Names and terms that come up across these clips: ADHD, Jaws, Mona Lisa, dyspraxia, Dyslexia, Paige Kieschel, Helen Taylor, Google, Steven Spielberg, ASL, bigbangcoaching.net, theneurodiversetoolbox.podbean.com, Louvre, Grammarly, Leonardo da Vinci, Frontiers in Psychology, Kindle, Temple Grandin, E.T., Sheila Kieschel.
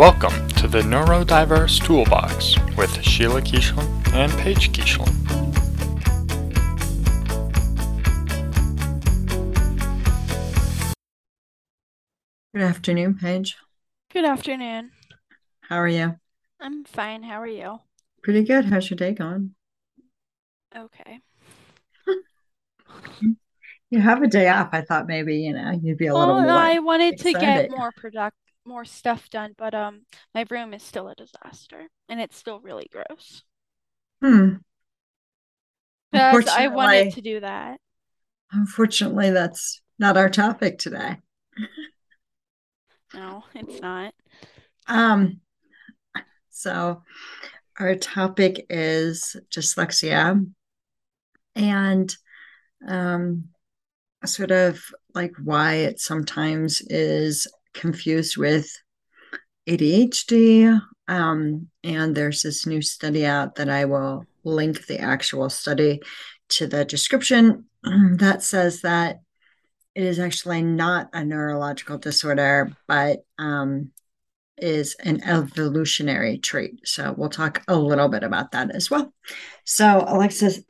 Welcome to the Neurodiverse Toolbox with Sheila Kieschel and Paige Kieschel. Good afternoon, Paige. Good afternoon. How are you? I'm fine. How are you? Pretty good. How's your day going? Okay. You have a day off. I thought maybe, you'd be a little more I wanted excited. To get more more stuff done, but my room is still a disaster and it's still really gross. Because I wanted to do that. Unfortunately, that's not our topic today. No, it's not. So our topic is dyslexia and sort of like why it sometimes is confused with ADHD. And there's this new study out that I will link the actual study to the description that says that it is actually not a neurological disorder, but is an evolutionary trait. So we'll talk a little bit about that as well. So Alexis,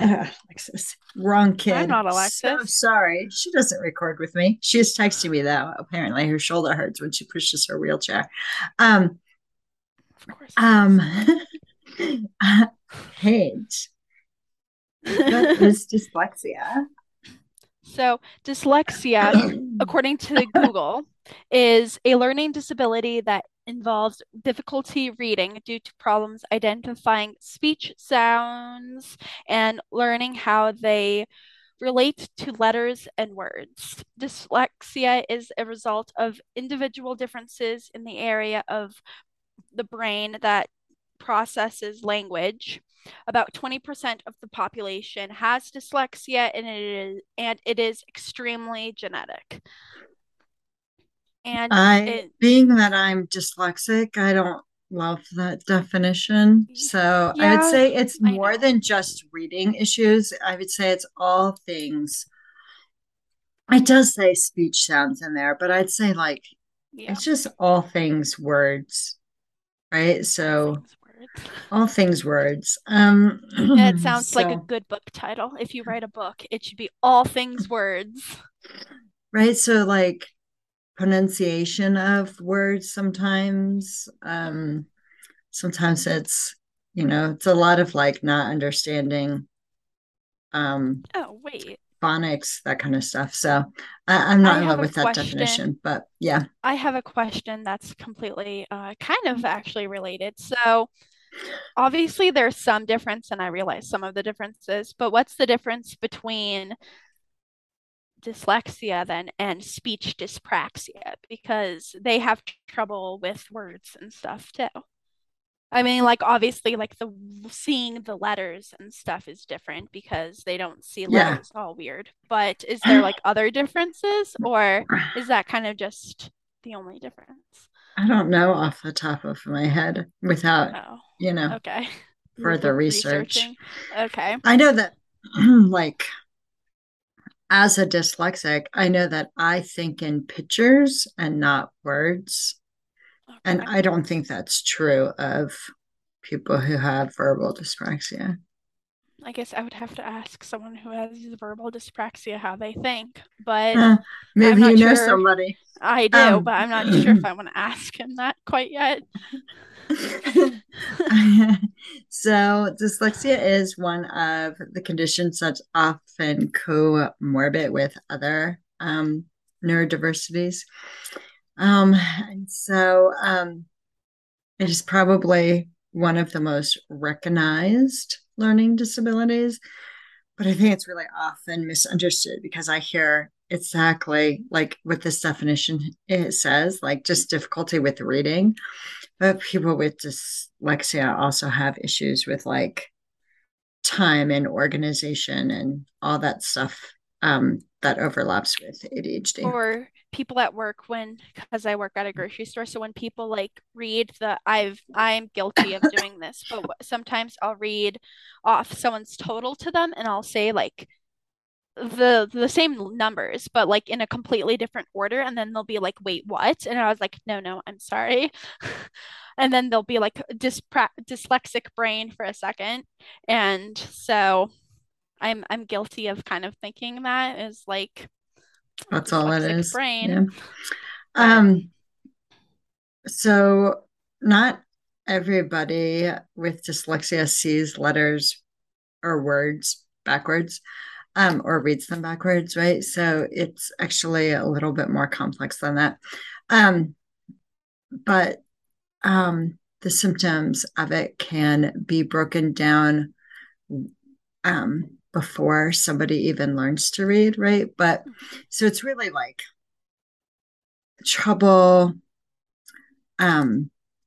wrong kid. I'm not Alexis. So sorry. She doesn't record with me. She's texting me though. Apparently her shoulder hurts when she pushes her wheelchair. Of course. Paige, what is dyslexia? So dyslexia, according to Google, is a learning disability that involves difficulty reading due to problems identifying speech sounds and learning how they relate to letters and words. Dyslexia is a result of individual differences in the area of the brain that processes language. About 20% of the population has dyslexia, and it is extremely genetic. And being that I'm dyslexic, I don't love that definition. So yeah, I would say it's more than just reading issues. I would say it's all things. It does say speech sounds in there, but I'd say it's just all things words, right? So all things words. Yeah, it sounds like a good book title. If you write a book, it should be all things words. Right. So pronunciation of words sometimes. Sometimes it's, it's a lot of not understanding phonics, that kind of stuff. So I'm not in love with that definition, but yeah. I have a question that's completely kind of actually related. So obviously there's some difference, and I realize some of the differences, but what's the difference between dyslexia then and speech dyspraxia, because they have trouble with words and stuff too? I mean, obviously the seeing the letters and stuff is different because they don't see letters all weird, but is there other differences, or is that kind of just the only difference? I don't know off the top of my head without okay, further research. Okay. I know that as a dyslexic, I know that I think in pictures and not words. Okay. And I don't think that's true of people who have verbal dyspraxia. I guess I would have to ask someone who has verbal dyspraxia how they think, but maybe you know somebody. I do, but I'm not sure if I want to ask him that quite yet. So dyslexia is one of the conditions that's often comorbid with other neurodiversities. And so it is probably one of the most recognized learning disabilities, but I think it's really often misunderstood because I hear exactly what this definition it says, just difficulty with reading. But people with dyslexia also have issues with time and organization and all that stuff that overlaps with ADHD. Or people at work, because I work at a grocery store, so when people read I'm guilty of doing this, but sometimes I'll read off someone's total to them and I'll say the same numbers, but like in a completely different order. And then they'll be like, wait, what? And I was like, no, I'm sorry. And then they'll be like dyslexic brain for a second. And so I'm guilty of kind of thinking that is like, that's all it is. Brain. Yeah. So not everybody with dyslexia sees letters or words backwards, or reads them backwards, right? So it's actually a little bit more complex than that. But the symptoms of it can be broken down before somebody even learns to read, right? But so it's really like trouble,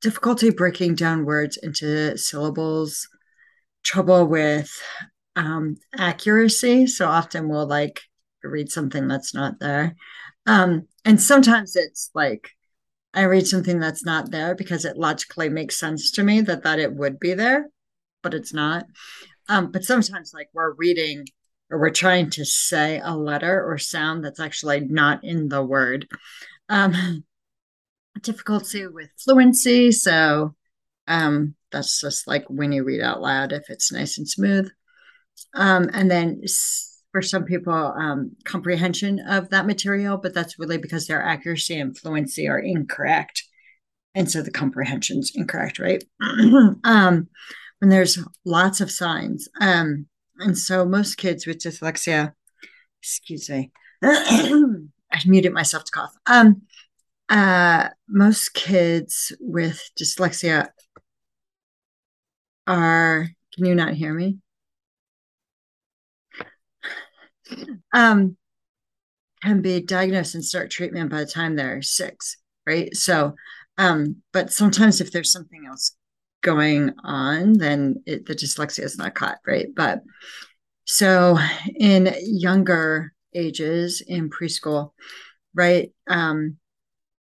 difficulty breaking down words into syllables, trouble with accuracy. So often we'll like read something that's not there. And sometimes it's like, I read something that's not there because it logically makes sense to me that it would be there, but it's not. But sometimes like we're reading or we're trying to say a letter or sound that's actually not in the word. Difficulty with fluency. So that's just like when you read out loud, if it's nice and smooth. And then for some people, comprehension of that material, but that's really because their accuracy and fluency are incorrect. And so the comprehension's incorrect, right? And there's lots of signs. And so most kids with dyslexia, excuse me, I muted myself to cough. Most kids with dyslexia are, can you not hear me? Can be diagnosed and start treatment by the time they're 6, right? So, but sometimes if there's something else going on, then the dyslexia is not caught, right? But so in younger ages, in preschool, right?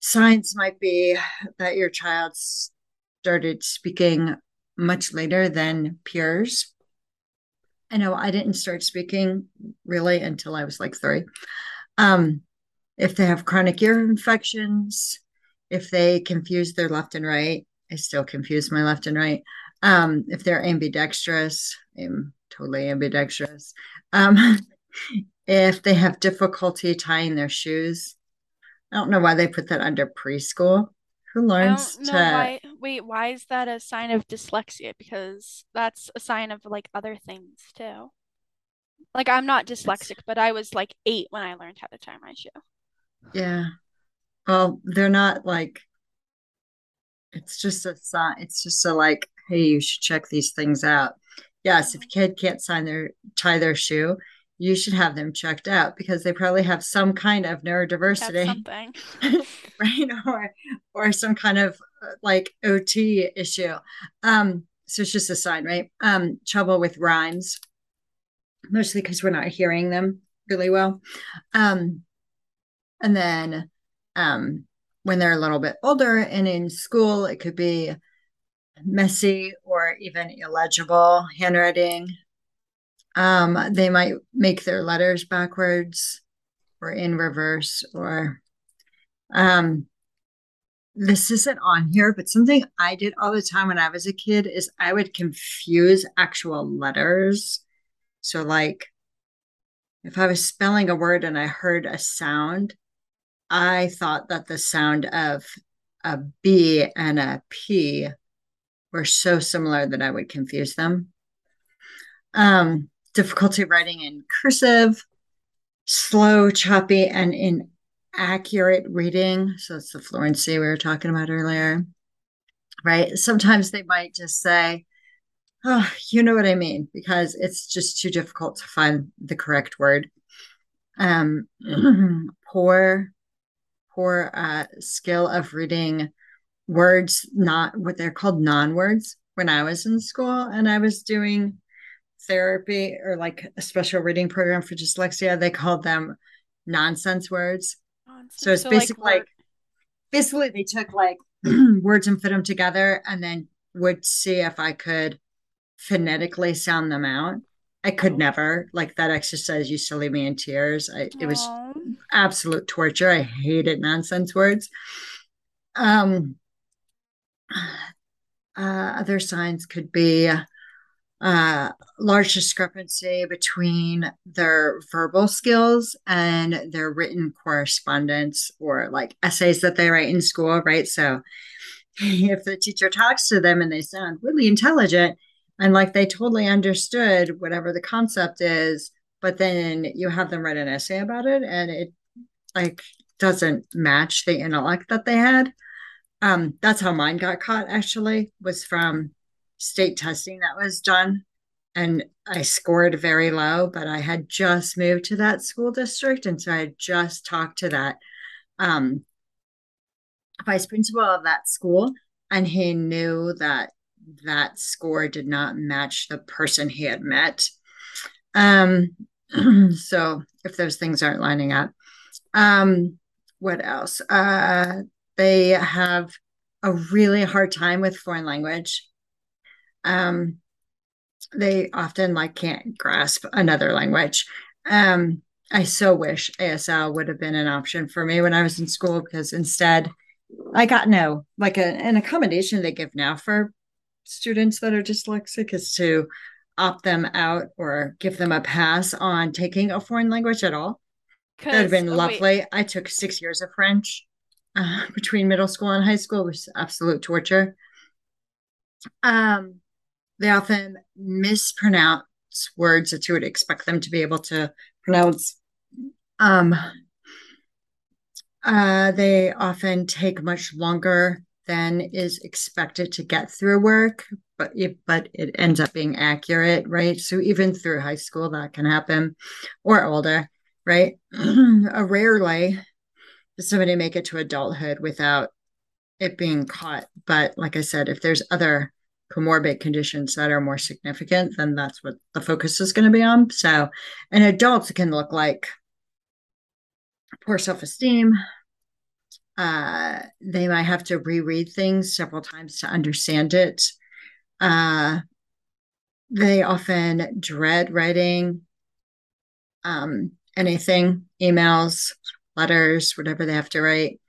Signs might be that your child started speaking much later than peers. I know I didn't start speaking really until I was like 3. If they have chronic ear infections, if they confuse their left and right, I still confuse my left and right. If they're ambidextrous, I'm totally ambidextrous. If they have difficulty tying their shoes, I don't know why they put that under preschool. Who learns to... why is that a sign of dyslexia? Because that's a sign of like other things too. Like I'm not dyslexic, but I was like 8 when I learned how to tie my shoe. Yeah. Well, they're not like... It's just a sign. It's just a like, hey, you should check these things out. Yes, if a kid can't tie their shoe, you should have them checked out because they probably have some kind of neurodiversity, something. Right? Or some kind of like OT issue. So it's just a sign, right? Trouble with rhymes, mostly because we're not hearing them really well. And then, when they're a little bit older and in school, it could be messy or even illegible handwriting. They might make their letters backwards or in reverse or this isn't on here, but something I did all the time when I was a kid is I would confuse actual letters. So like if I was spelling a word and I heard a sound, I thought that the sound of a B and a P were so similar that I would confuse them. Difficulty writing in cursive, slow, choppy, and inaccurate reading. So that's the fluency we were talking about earlier, right? Sometimes they might just say, oh, you know what I mean, because it's just too difficult to find the correct word. Poor skill of reading words, not what they're called non-words. When I was in school and I was doing therapy or like a special reading program for dyslexia, they called them nonsense words. So it's so basically basically they took like words and fit them together and then would see if I could phonetically sound them out. I could never, like that exercise used to leave me in tears. It was absolute torture. I hated nonsense words. Other signs could be large discrepancy between their verbal skills and their written correspondence, or like essays that they write in school, right? So if the teacher talks to them and they sound really intelligent, and like they totally understood whatever the concept is, but then you have them write an essay about it and it like doesn't match the intellect that they had. That's how mine got caught, actually, was from state testing that was done. And I scored very low, but I had just moved to that school district. And so I had just talked to that vice principal of that school. And he knew that that score did not match the person he had met. So if those things aren't lining up, what else? They have a really hard time with foreign language. They often like can't grasp another language. I so wish ASL would have been an option for me when I was in school, because instead I got an accommodation they give now for students that are dyslexic is to opt them out or give them a pass on taking a foreign language at all. That would have been lovely. Wait. I took 6 years of French between middle school and high school. It was absolute torture. They often mispronounce words that you would expect them to be able to pronounce. They often take much longer than is expected to get through work, but it ends up being accurate, right? So even through high school, that can happen, or older, right? Rarely does somebody make it to adulthood without it being caught. But like I said, if there's other comorbid conditions that are more significant, then that's what the focus is going to be on. So in adults, it can look like poor self-esteem. They might have to reread things several times to understand it. They often dread writing anything, emails, letters, whatever they have to write.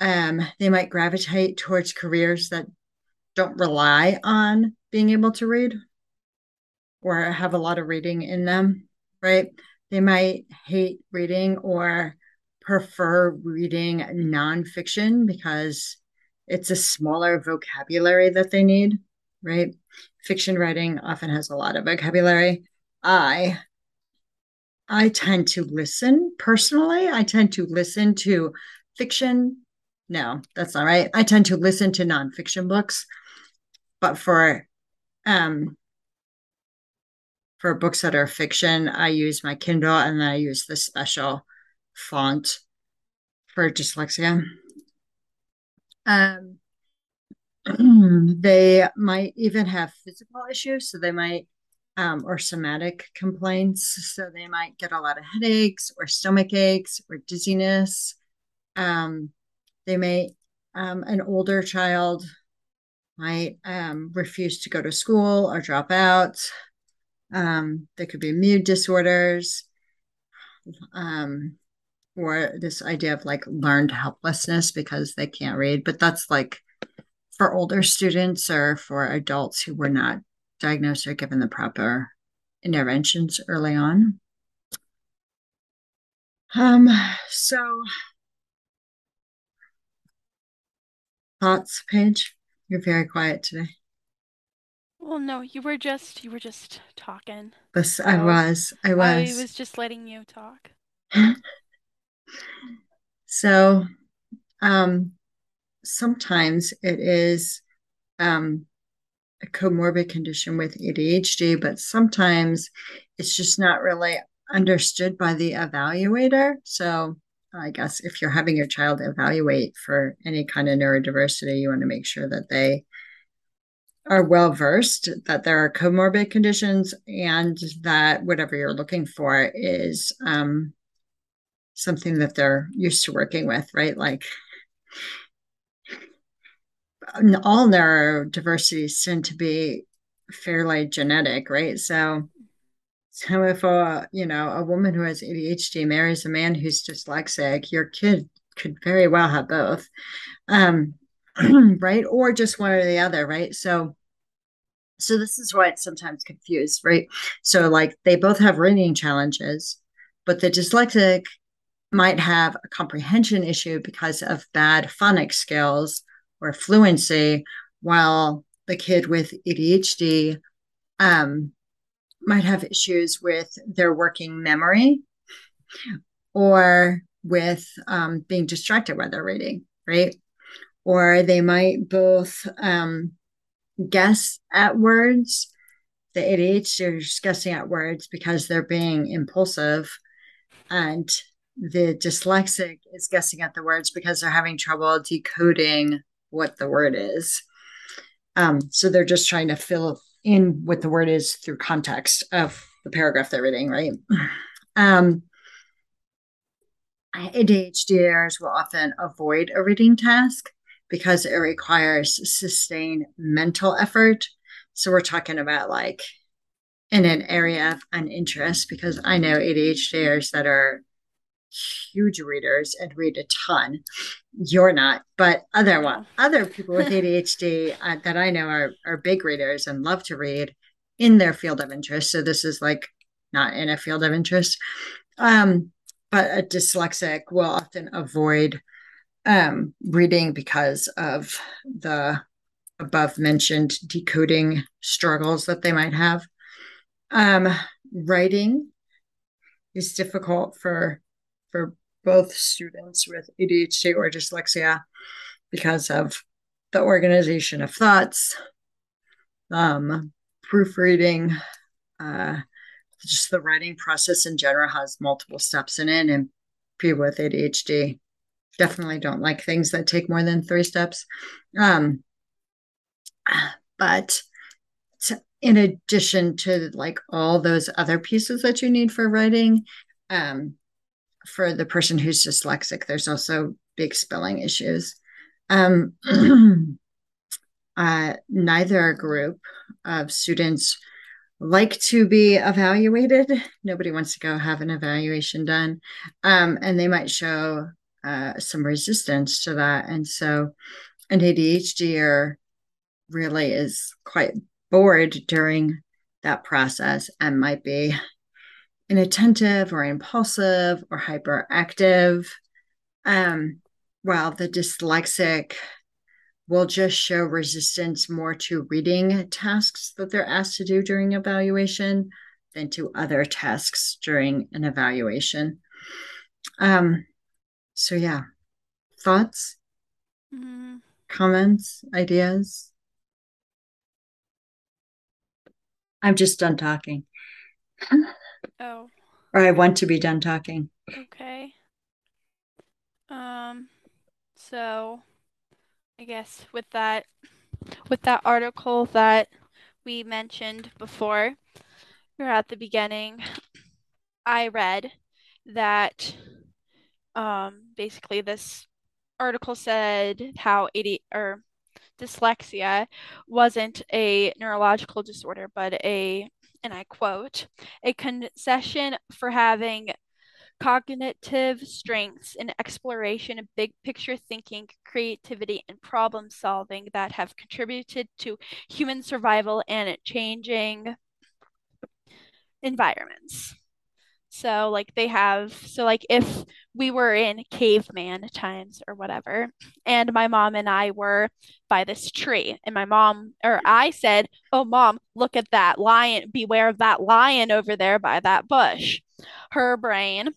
They might gravitate towards careers that don't rely on being able to read or have a lot of reading in them, right? They might hate reading or prefer reading nonfiction because it's a smaller vocabulary that they need, right? Fiction writing often has a lot of vocabulary. I tend to listen personally. I tend to listen to fiction. No, that's not right. I tend to listen to nonfiction books, but for books that are fiction, I use my Kindle and then I use the special font for dyslexia. They might even have physical issues, so they might or somatic complaints, so they might get a lot of headaches or stomach aches or dizziness. They may an older child might refuse to go to school or drop out. There could be mood disorders, or this idea of like learned helplessness because they can't read, but that's like for older students or for adults who were not diagnosed or given the proper interventions early on. So thoughts, Paige? You're very quiet today. Well, no, you were just talking. Yes, so I was. I was just letting you talk. So, sometimes it is a comorbid condition with ADHD, but sometimes it's just not really understood by the evaluator. So I guess if you're having your child evaluate for any kind of neurodiversity, you want to make sure that they are well-versed, that there are comorbid conditions, and that whatever you're looking for is something that they're used to working with, right? Like all neurodiversities tend to be fairly genetic, right? So So if a woman who has ADHD marries a man who's dyslexic, your kid could very well have both, right? Or just one or the other, right? So this is why it's sometimes confused, right? So like they both have reading challenges, but the dyslexic might have a comprehension issue because of bad phonics skills or fluency, while the kid with ADHD might have issues with their working memory or with being distracted while they're reading, right? Or they might both guess at words. The ADHDers guessing at words because they're being impulsive, and the dyslexic is guessing at the words because they're having trouble decoding what the word is. So they're just trying to fill in what the word is through context of the paragraph they're reading, right? ADHDers will often avoid a reading task because it requires sustained mental effort. So we're talking about like in an area of an interest, because I know ADHDers that are huge readers and read a ton. You're not, but other people with ADHD that I know are big readers and love to read in their field of interest. So this is like not in a field of interest, but a dyslexic will often avoid reading because of the above mentioned decoding struggles that they might have. Writing is difficult for both students with ADHD or dyslexia because of the organization of thoughts, proofreading, just the writing process in general has multiple steps in it, and people with ADHD definitely don't like things that take more than 3 steps. But in addition to like all those other pieces that you need for writing, for the person who's dyslexic, there's also big spelling issues. Neither group of students like to be evaluated. Nobody wants to go have an evaluation done. And they might show some resistance to that. And so an ADHDer really is quite bored during that process and might be inattentive or impulsive or hyperactive, while the dyslexic will just show resistance more to reading tasks that they're asked to do during evaluation than to other tasks during an evaluation. So yeah, thoughts, comments, ideas? I'm just done talking. Oh. Or I want to be done talking. Okay. So I guess with that article that we mentioned before, or at the beginning, I read that basically this article said how dyslexia wasn't a neurological disorder, but and I quote, a concession for having cognitive strengths in exploration of big picture thinking, creativity, and problem solving that have contributed to human survival and changing environments. So like if we were in caveman times or whatever, and my mom and I were by this tree, and I said, "Oh, Mom, look at that lion, beware of that lion over there by that bush." Her brain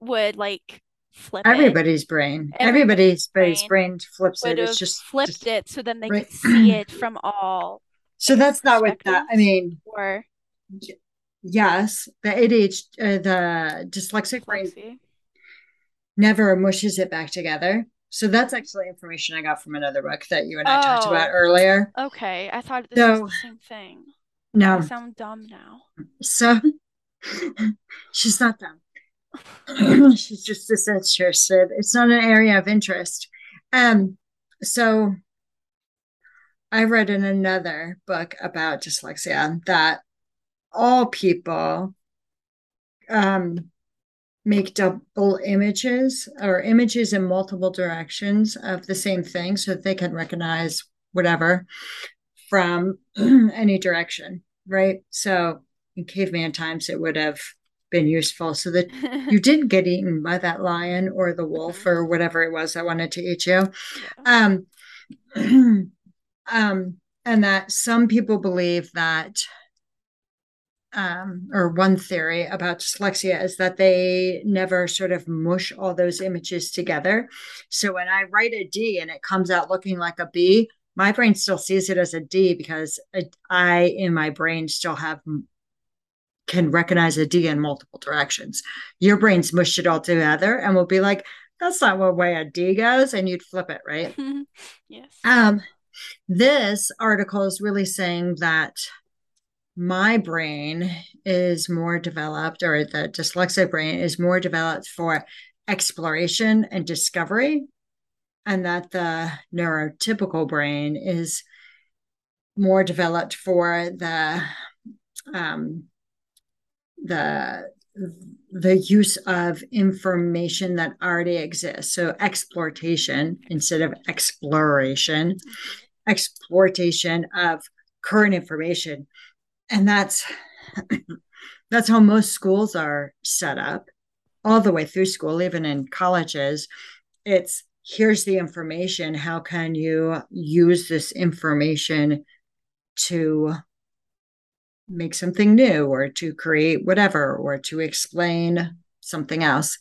would like flip Everybody's brain flips it. It's just flipped it. So then they could see it from all. So that's not what that, I mean. Or, yes, the dyslexic brain never mushes it back together. So that's actually information I got from another book that you and I talked about earlier. Okay, I thought this was the same thing. No. I sound dumb now. So she's not dumb. She's just disinterested. It's not an area of interest. So I read in another book about dyslexia that all people make double images or images in multiple directions of the same thing so that they can recognize whatever from any direction, right? So in caveman times, it would have been useful so that you didn't get eaten by that lion or the wolf or whatever it was that wanted to eat you. And that some people believe that, or one theory about dyslexia is that they never sort of mush all those images together. So when I write a D and it comes out looking like a B, my brain still sees it as a D because I in my brain still can recognize a D in multiple directions. Your brain's mushed it all together and will be like, that's not one way a D goes, and you'd flip it, right? Yes. This article is really saying that my brain is more developed, or the dyslexic brain is more developed for exploration and discovery, and that the neurotypical brain is more developed for the use of information that already exists. So exploitation instead of exploration, exploitation of current information. And that's how most schools are set up all the way through school, even in colleges. It's here's the information. How can you use this information to make something new or to create whatever or to explain something else?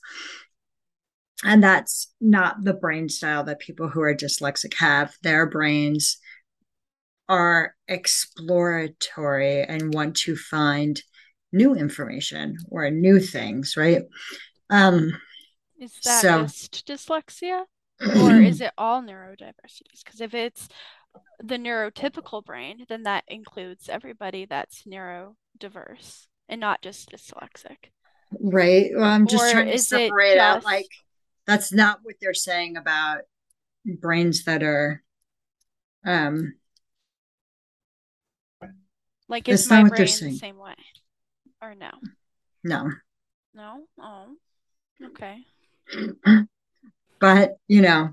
And that's not the brain style that people who are dyslexic have. Their brains are exploratory and want to find new information or new things, right? Is that just dyslexia or is it all neurodiversities? Because if it's the neurotypical brain, then that includes everybody that's neurodiverse and not just dyslexic. Right. Well, I'm just trying to separate out, like, that's not what they're saying about brains that are like, is my brain the same way or no? No. Oh, okay. But, you know,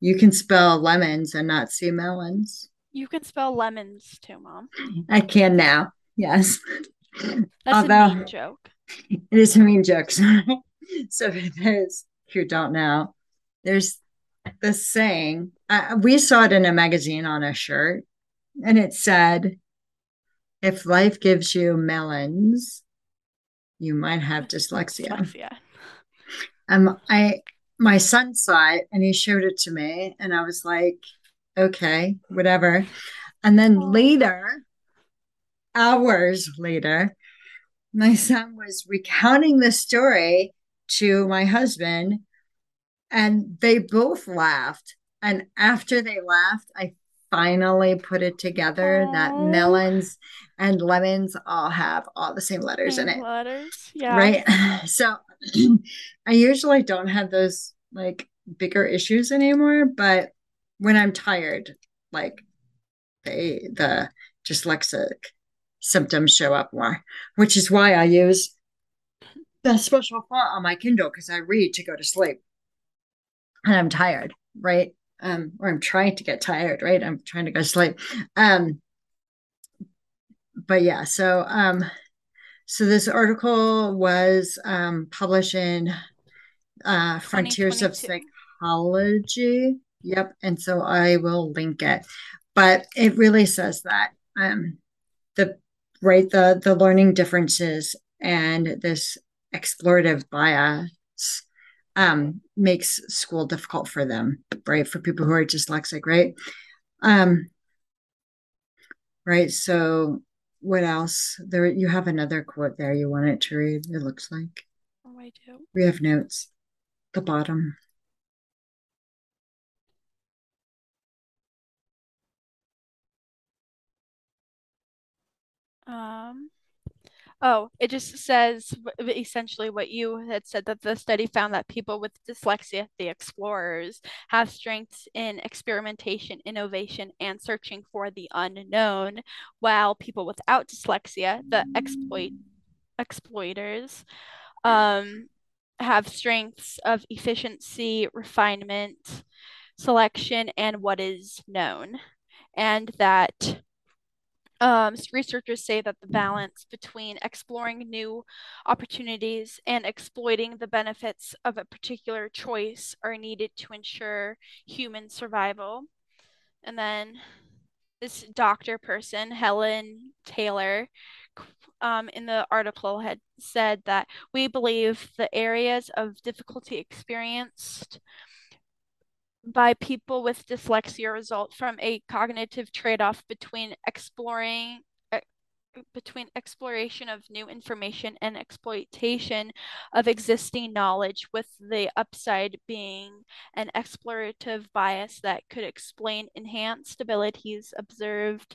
you can spell lemons and not see melons. You can spell lemons too, Mom. I can now. Yes. That's a mean joke. It is a mean joke. So for those who don't know, there's this saying. We saw it in a magazine on a shirt, and it said, if life gives you melons, you might have dyslexia. My son saw it and he showed it to me and I was like, okay, whatever. And then later, hours later, my son was recounting the story to my husband and they both laughed. And after they laughed, I finally put it together that melons and lemons all have all the same letters in it. Letters, yeah. Right? So I usually don't have those like bigger issues anymore, but when I'm tired, like the dyslexic symptoms show up more, which is why I use the special font on my Kindle because I read to go to sleep and I'm tired, right? Or I'm trying to get tired, right? I'm trying to go to sleep. But yeah, so this article was published in Frontiers of Psychology. Yep. And so I will link it. But it really says that the learning differences and this explorative bias makes school difficult for them, right? For people who are dyslexic, right? Right. So what else? There, you have another quote there. You want it to read? It looks like. Oh, I do. We have notes at the bottom. Oh, it just says essentially what you had said, that the study found that people with dyslexia, the explorers, have strengths in experimentation, innovation, and searching for the unknown, while people without dyslexia, the exploiters, have strengths of efficiency, refinement, selection, and what is known. And that researchers say that the balance between exploring new opportunities and exploiting the benefits of a particular choice are needed to ensure human survival. And then this doctor person, Helen Taylor, in the article had said that we believe the areas of difficulty experienced by people with dyslexia result from a cognitive trade-off between exploration of new information and exploitation of existing knowledge, with the upside being an explorative bias that could explain enhanced abilities observed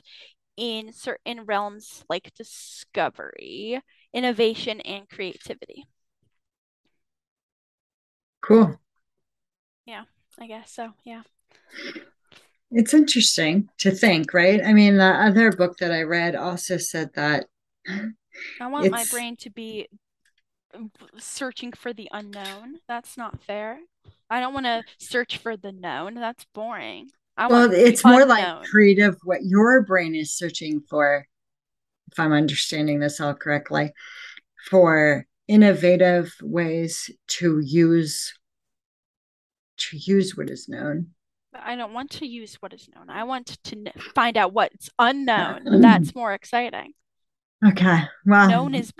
in certain realms like discovery, innovation, and creativity. Cool. Yeah. I guess so, yeah. It's interesting to think, right? I mean, the other book that I read also said that. I want my brain to be searching for the unknown. That's not fair. I don't want to search for the known. That's boring. Well, it's more like creative, what your brain is searching for, if I'm understanding this all correctly, for innovative ways to use what is known. I don't want to use what is known. I want to find out what's unknown. That's more exciting. Okay. Well, known is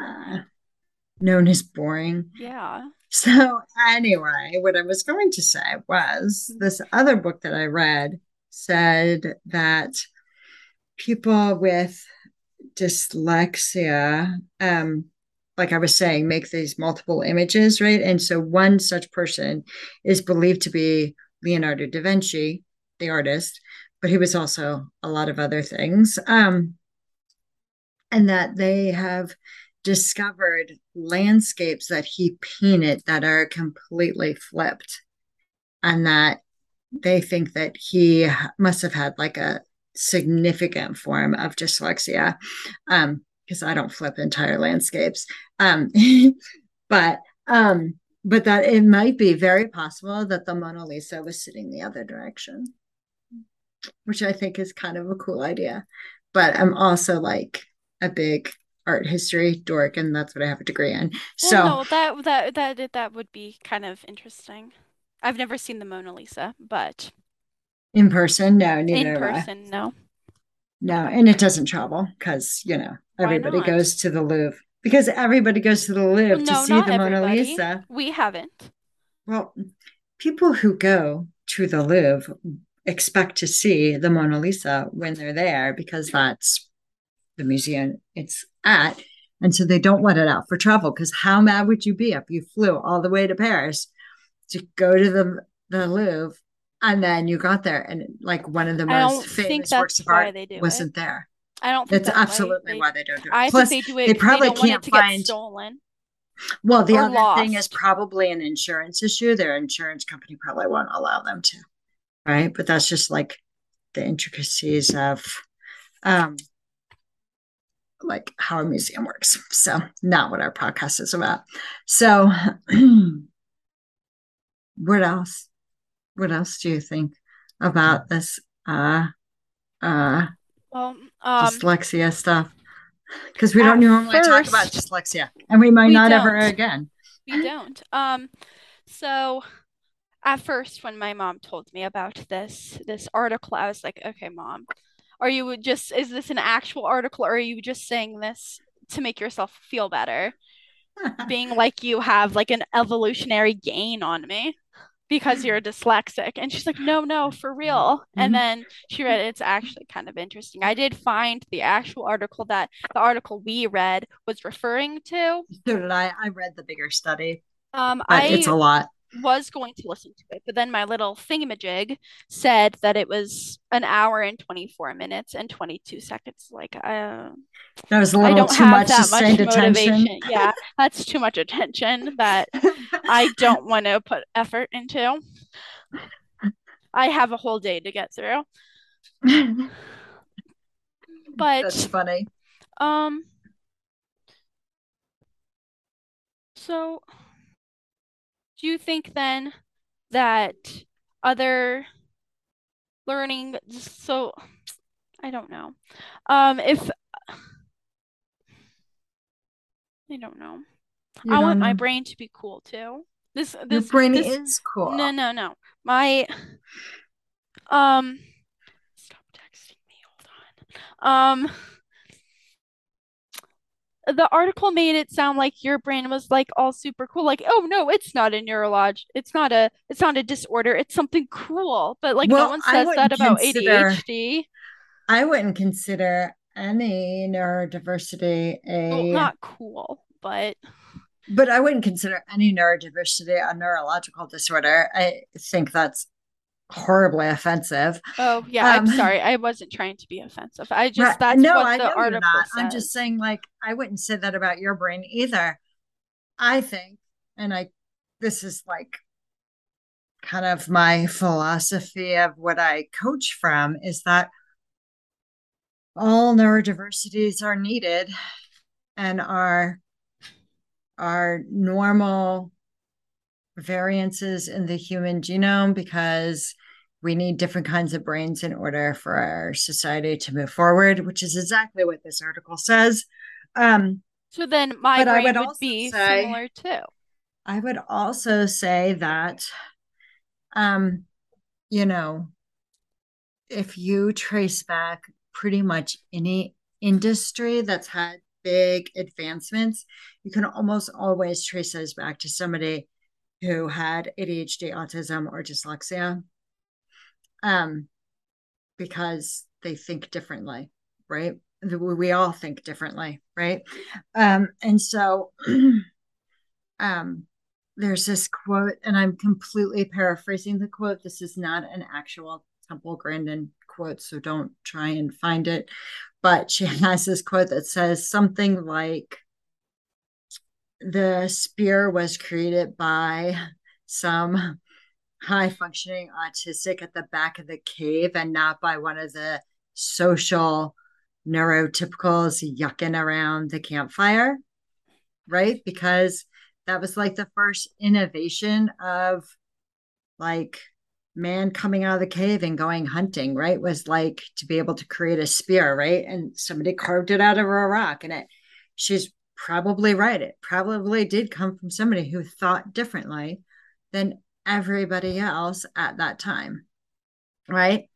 boring. Yeah. So anyway, what I was going to say was this other book that I read said that people with dyslexia, like I was saying, make these multiple images, right? And so one such person is believed to be Leonardo da Vinci, the artist, but he was also a lot of other things. And that they have discovered landscapes that he painted that are completely flipped. And that they think that he must have had like a significant form of dyslexia. Because I don't flip entire landscapes. But that it might be very possible that the Mona Lisa was sitting the other direction, which I think is kind of a cool idea. But I'm also like a big art history dork, and that's what I have a degree in. That would be kind of interesting. I've never seen the Mona Lisa, but in person, no, neither. In person, no. No, and it doesn't travel because, you know, everybody goes to the Louvre. Because everybody goes to the Louvre to see the Mona Lisa. We haven't. Well, people who go to the Louvre expect to see the Mona Lisa when they're there, because that's the museum it's at. And so they don't let it out for travel, because how mad would you be if you flew all the way to Paris to go to the Louvre? And then you got there, and like one of the most famous works of art wasn't there. I don't think that's absolutely why they don't do it. Plus, think they do it. They probably can't find stolen. Well, the other thing is probably an insurance issue. Their insurance company probably won't allow them to, right? But that's just like the intricacies of, like how a museum works. So not what our podcast is about. So, what else? What else do you think about this dyslexia stuff? Because we don't normally talk about dyslexia, and we might not ever again. We don't. So at first, when my mom told me about this article, I was like, okay, Mom, is this an actual article, or are you just saying this to make yourself feel better? Being like you have like an evolutionary gain on me because you're dyslexic. And she's like, no, for real. Mm-hmm. And then she read, it's actually kind of interesting. I did find the actual article that the article we read was referring to. So did I read the bigger study. It's a lot. was going to listen to it, but then my little thingamajig said that it was an hour and 24 minutes and 22 seconds. Like, that was a little too much to send attention. Yeah, that's too much attention that I don't want to put effort into. I have a whole day to get through. But that's funny. So do you think then that other learning, so I don't know. If I don't know. I want my brain to be cool too. Your brain is cool. No. My stop texting me, hold on. The article made it sound like your brain was like all super cool. Like, oh no, it's not a neurologic. It's not a disorder. It's something cool. But like, well, no one says that about ADHD. I wouldn't consider any neurodiversity a not cool, but I wouldn't consider any neurodiversity a neurological disorder. I think that's horribly offensive. Oh yeah, I'm sorry. I wasn't trying to be offensive. I just right. That's no, what I the know article not. Says. I'm just saying, like, I wouldn't say that about your brain either. I think, and this is like kind of my philosophy of what I coach from, is that all neurodiversities are needed and are normal variances in the human genome, because we need different kinds of brains in order for our society to move forward, which is exactly what this article says. So then my brain would be similar too. I would also say that, if you trace back pretty much any industry that's had big advancements, you can almost always trace those back to somebody who had ADHD, autism, or dyslexia, because they think differently, right? We all think differently, right? And so there's this quote, and I'm completely paraphrasing the quote. This is not an actual Temple Grandin quote, so don't try and find it. But she has this quote that says something like, the spear was created by some high-functioning autistic at the back of the cave and not by one of the social neurotypicals yucking around the campfire, right? Because that was like the first innovation of like man coming out of the cave and going hunting, right? Was like to be able to create a spear, right? And somebody carved it out of a rock, and she's probably right. It probably did come from somebody who thought differently than everybody else at that time, right?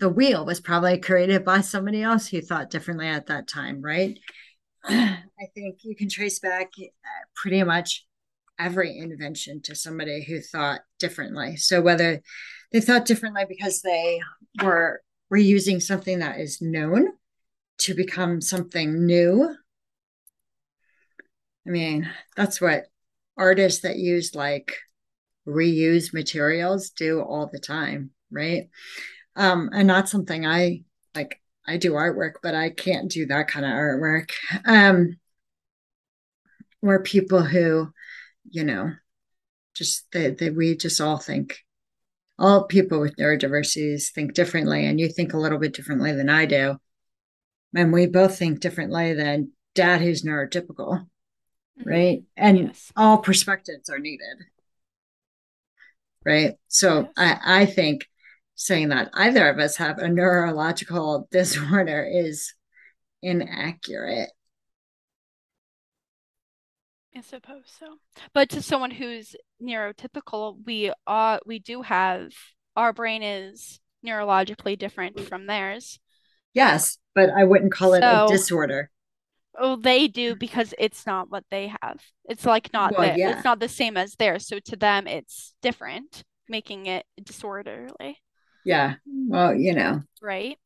The wheel was probably created by somebody else who thought differently at that time, right? I think you can trace back pretty much every invention to somebody who thought differently. So whether they thought differently because they were reusing something that is known to become something new. I mean, that's what artists that use like reused materials do all the time, right? And not something I do artwork, but I can't do that kind of artwork. Or people who, just that we just all think, all people with neurodiversities think differently, and you think a little bit differently than I do. And we both think differently than Dad, who's neurotypical. Right. And yes. All perspectives are needed. Right. So yes. I think saying that either of us have a neurological disorder is inaccurate. I suppose so. But to someone who's neurotypical, we do have, our brain is neurologically different from theirs. Yes. But I wouldn't call it a disorder. Oh, they do, because it's not what they have. It's like it's not the same as theirs. So to them, it's different, making it disorderly. Yeah. Well, right.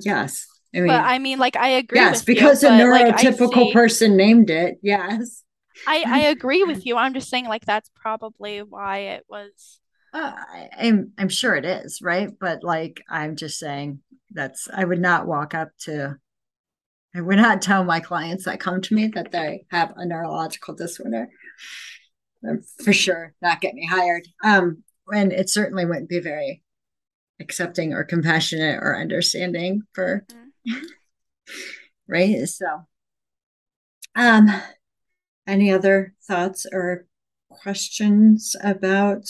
Yes. I mean, I agree. Yes, because a neurotypical person named it. Yes. I agree with you. I'm just saying, like, that's probably why it was. I'm sure it is, right? But like, I'm just saying that's, I would not walk up to, I would not tell my clients that come to me that they have a neurological disorder. For sure, not get me hired. And it certainly wouldn't be very accepting or compassionate or understanding for, mm-hmm. right? So, any other thoughts or questions about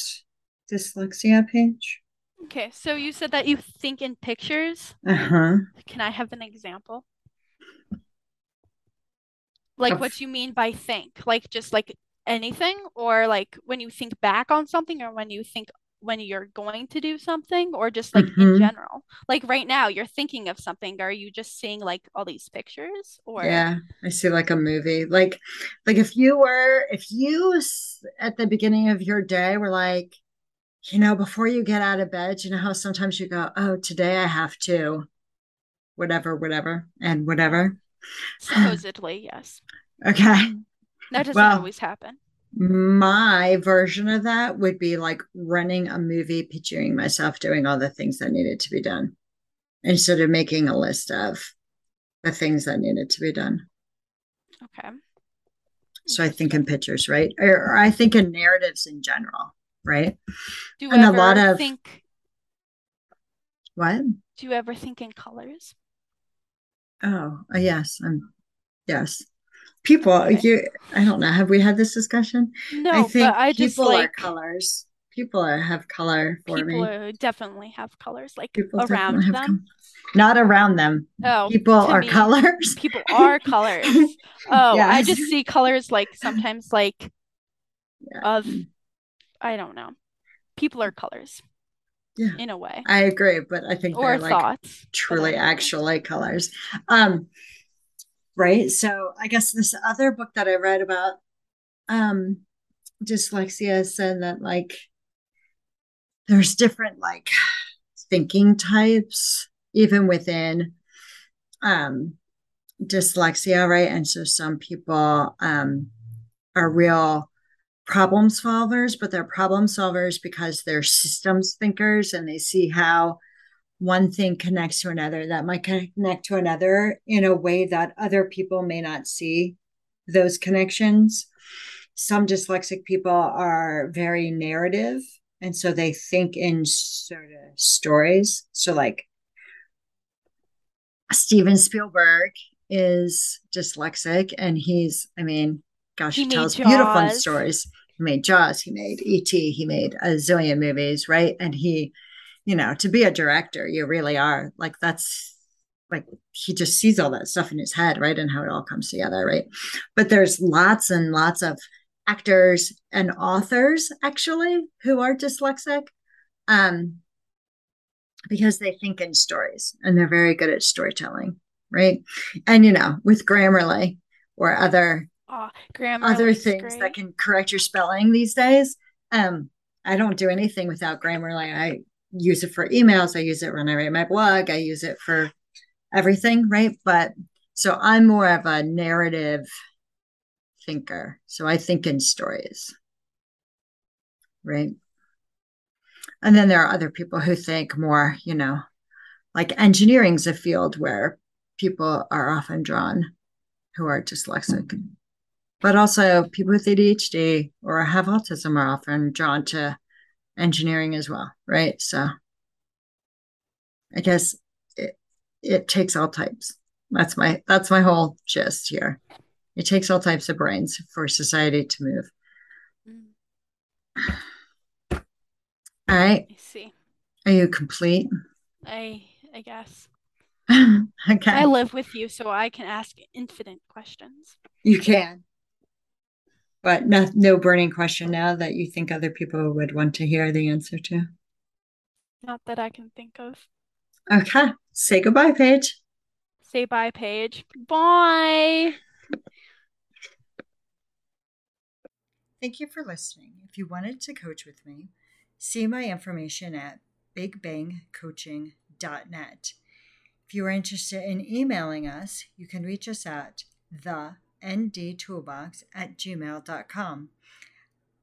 dyslexia, Paige? Okay, so you said that you think in pictures. Uh-huh. Can I have an example? Like, what do you mean by think? Like, just like anything, or like when you think back on something, or when you think when you're going to do something, or just like mm-hmm. in general? Like right now, you're thinking of something. Are you just seeing like all these pictures? Or yeah, I see like a movie. Like if you at the beginning of your day were like, you know, before you get out of bed, you know how sometimes you go, oh, today I have to whatever, and whatever. Supposedly, yes. Okay. That doesn't always happen. My version of that would be like running a movie, picturing myself doing all the things that needed to be done instead of making a list of the things that needed to be done. Okay. So I think in pictures, right? Or I think in narratives in general, right? Do you Do you ever think in colors? Oh, yes. Yes. People, okay. I don't know. Have we had this discussion? No, I think but I people just, like, are colors. Have color for people me. People definitely have colors, like people around them. Not around them. Oh, people are me, colors. People are colors. Oh, yes. I just see colors like sometimes like of, I don't know. People are colors. Yeah, in a way. I agree, but I think they're like thoughts, truly actually colors. Right. So I guess this other book that I read about dyslexia said that like there's different like thinking types even within dyslexia, right? And so some people are real problem solvers, but they're problem solvers because they're systems thinkers and they see how one thing connects to another that might connect to another in a way that other people may not see those connections. Some dyslexic people are very narrative. And so they think in sort of stories. So like Steven Spielberg is dyslexic and he's, I mean, gosh, he tells Jaws. Beautiful stories. He made Jaws, he made E.T., he made a zillion movies, right? And he, you know, to be a director, you really are. Like, that's, like, he just sees all that stuff in his head, right? And how it all comes together, right? But there's lots and lots of actors and authors, actually, who are dyslexic because they think in stories and they're very good at storytelling, right? And, you know, with Grammarly or other... Oh, other things that can correct your spelling these days. I don't do anything without Grammarly. I use it for emails. I use it when I write my blog. I use it for everything, right? But so I'm more of a narrative thinker. So I think in stories, right? And then there are other people who think more, you know, like engineering's a field where people are often drawn who are dyslexic. But also people with ADHD or have autism are often drawn to engineering as well, right? So I guess it takes all types. That's my whole gist here. It takes all types of brains for society to move. All right. I see. Are you complete? I guess. Okay. I live with you, so I can ask infinite questions. You can. But no burning question now that you think other people would want to hear the answer to? Not that I can think of. Okay. Say goodbye, Paige. Say bye, Paige. Bye. Thank you for listening. If you wanted to coach with me, see my information at bigbangcoaching.net. If you are interested in emailing us, you can reach us at the NDtoolbox@gmail.com.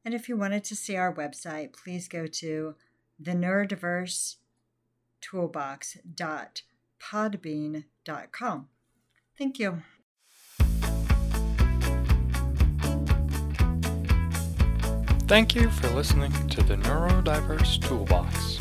And if you wanted to see our website, please go to theneurodiversetoolbox.podbean.com. Thank you. Thank you for listening to the Neurodiverse Toolbox.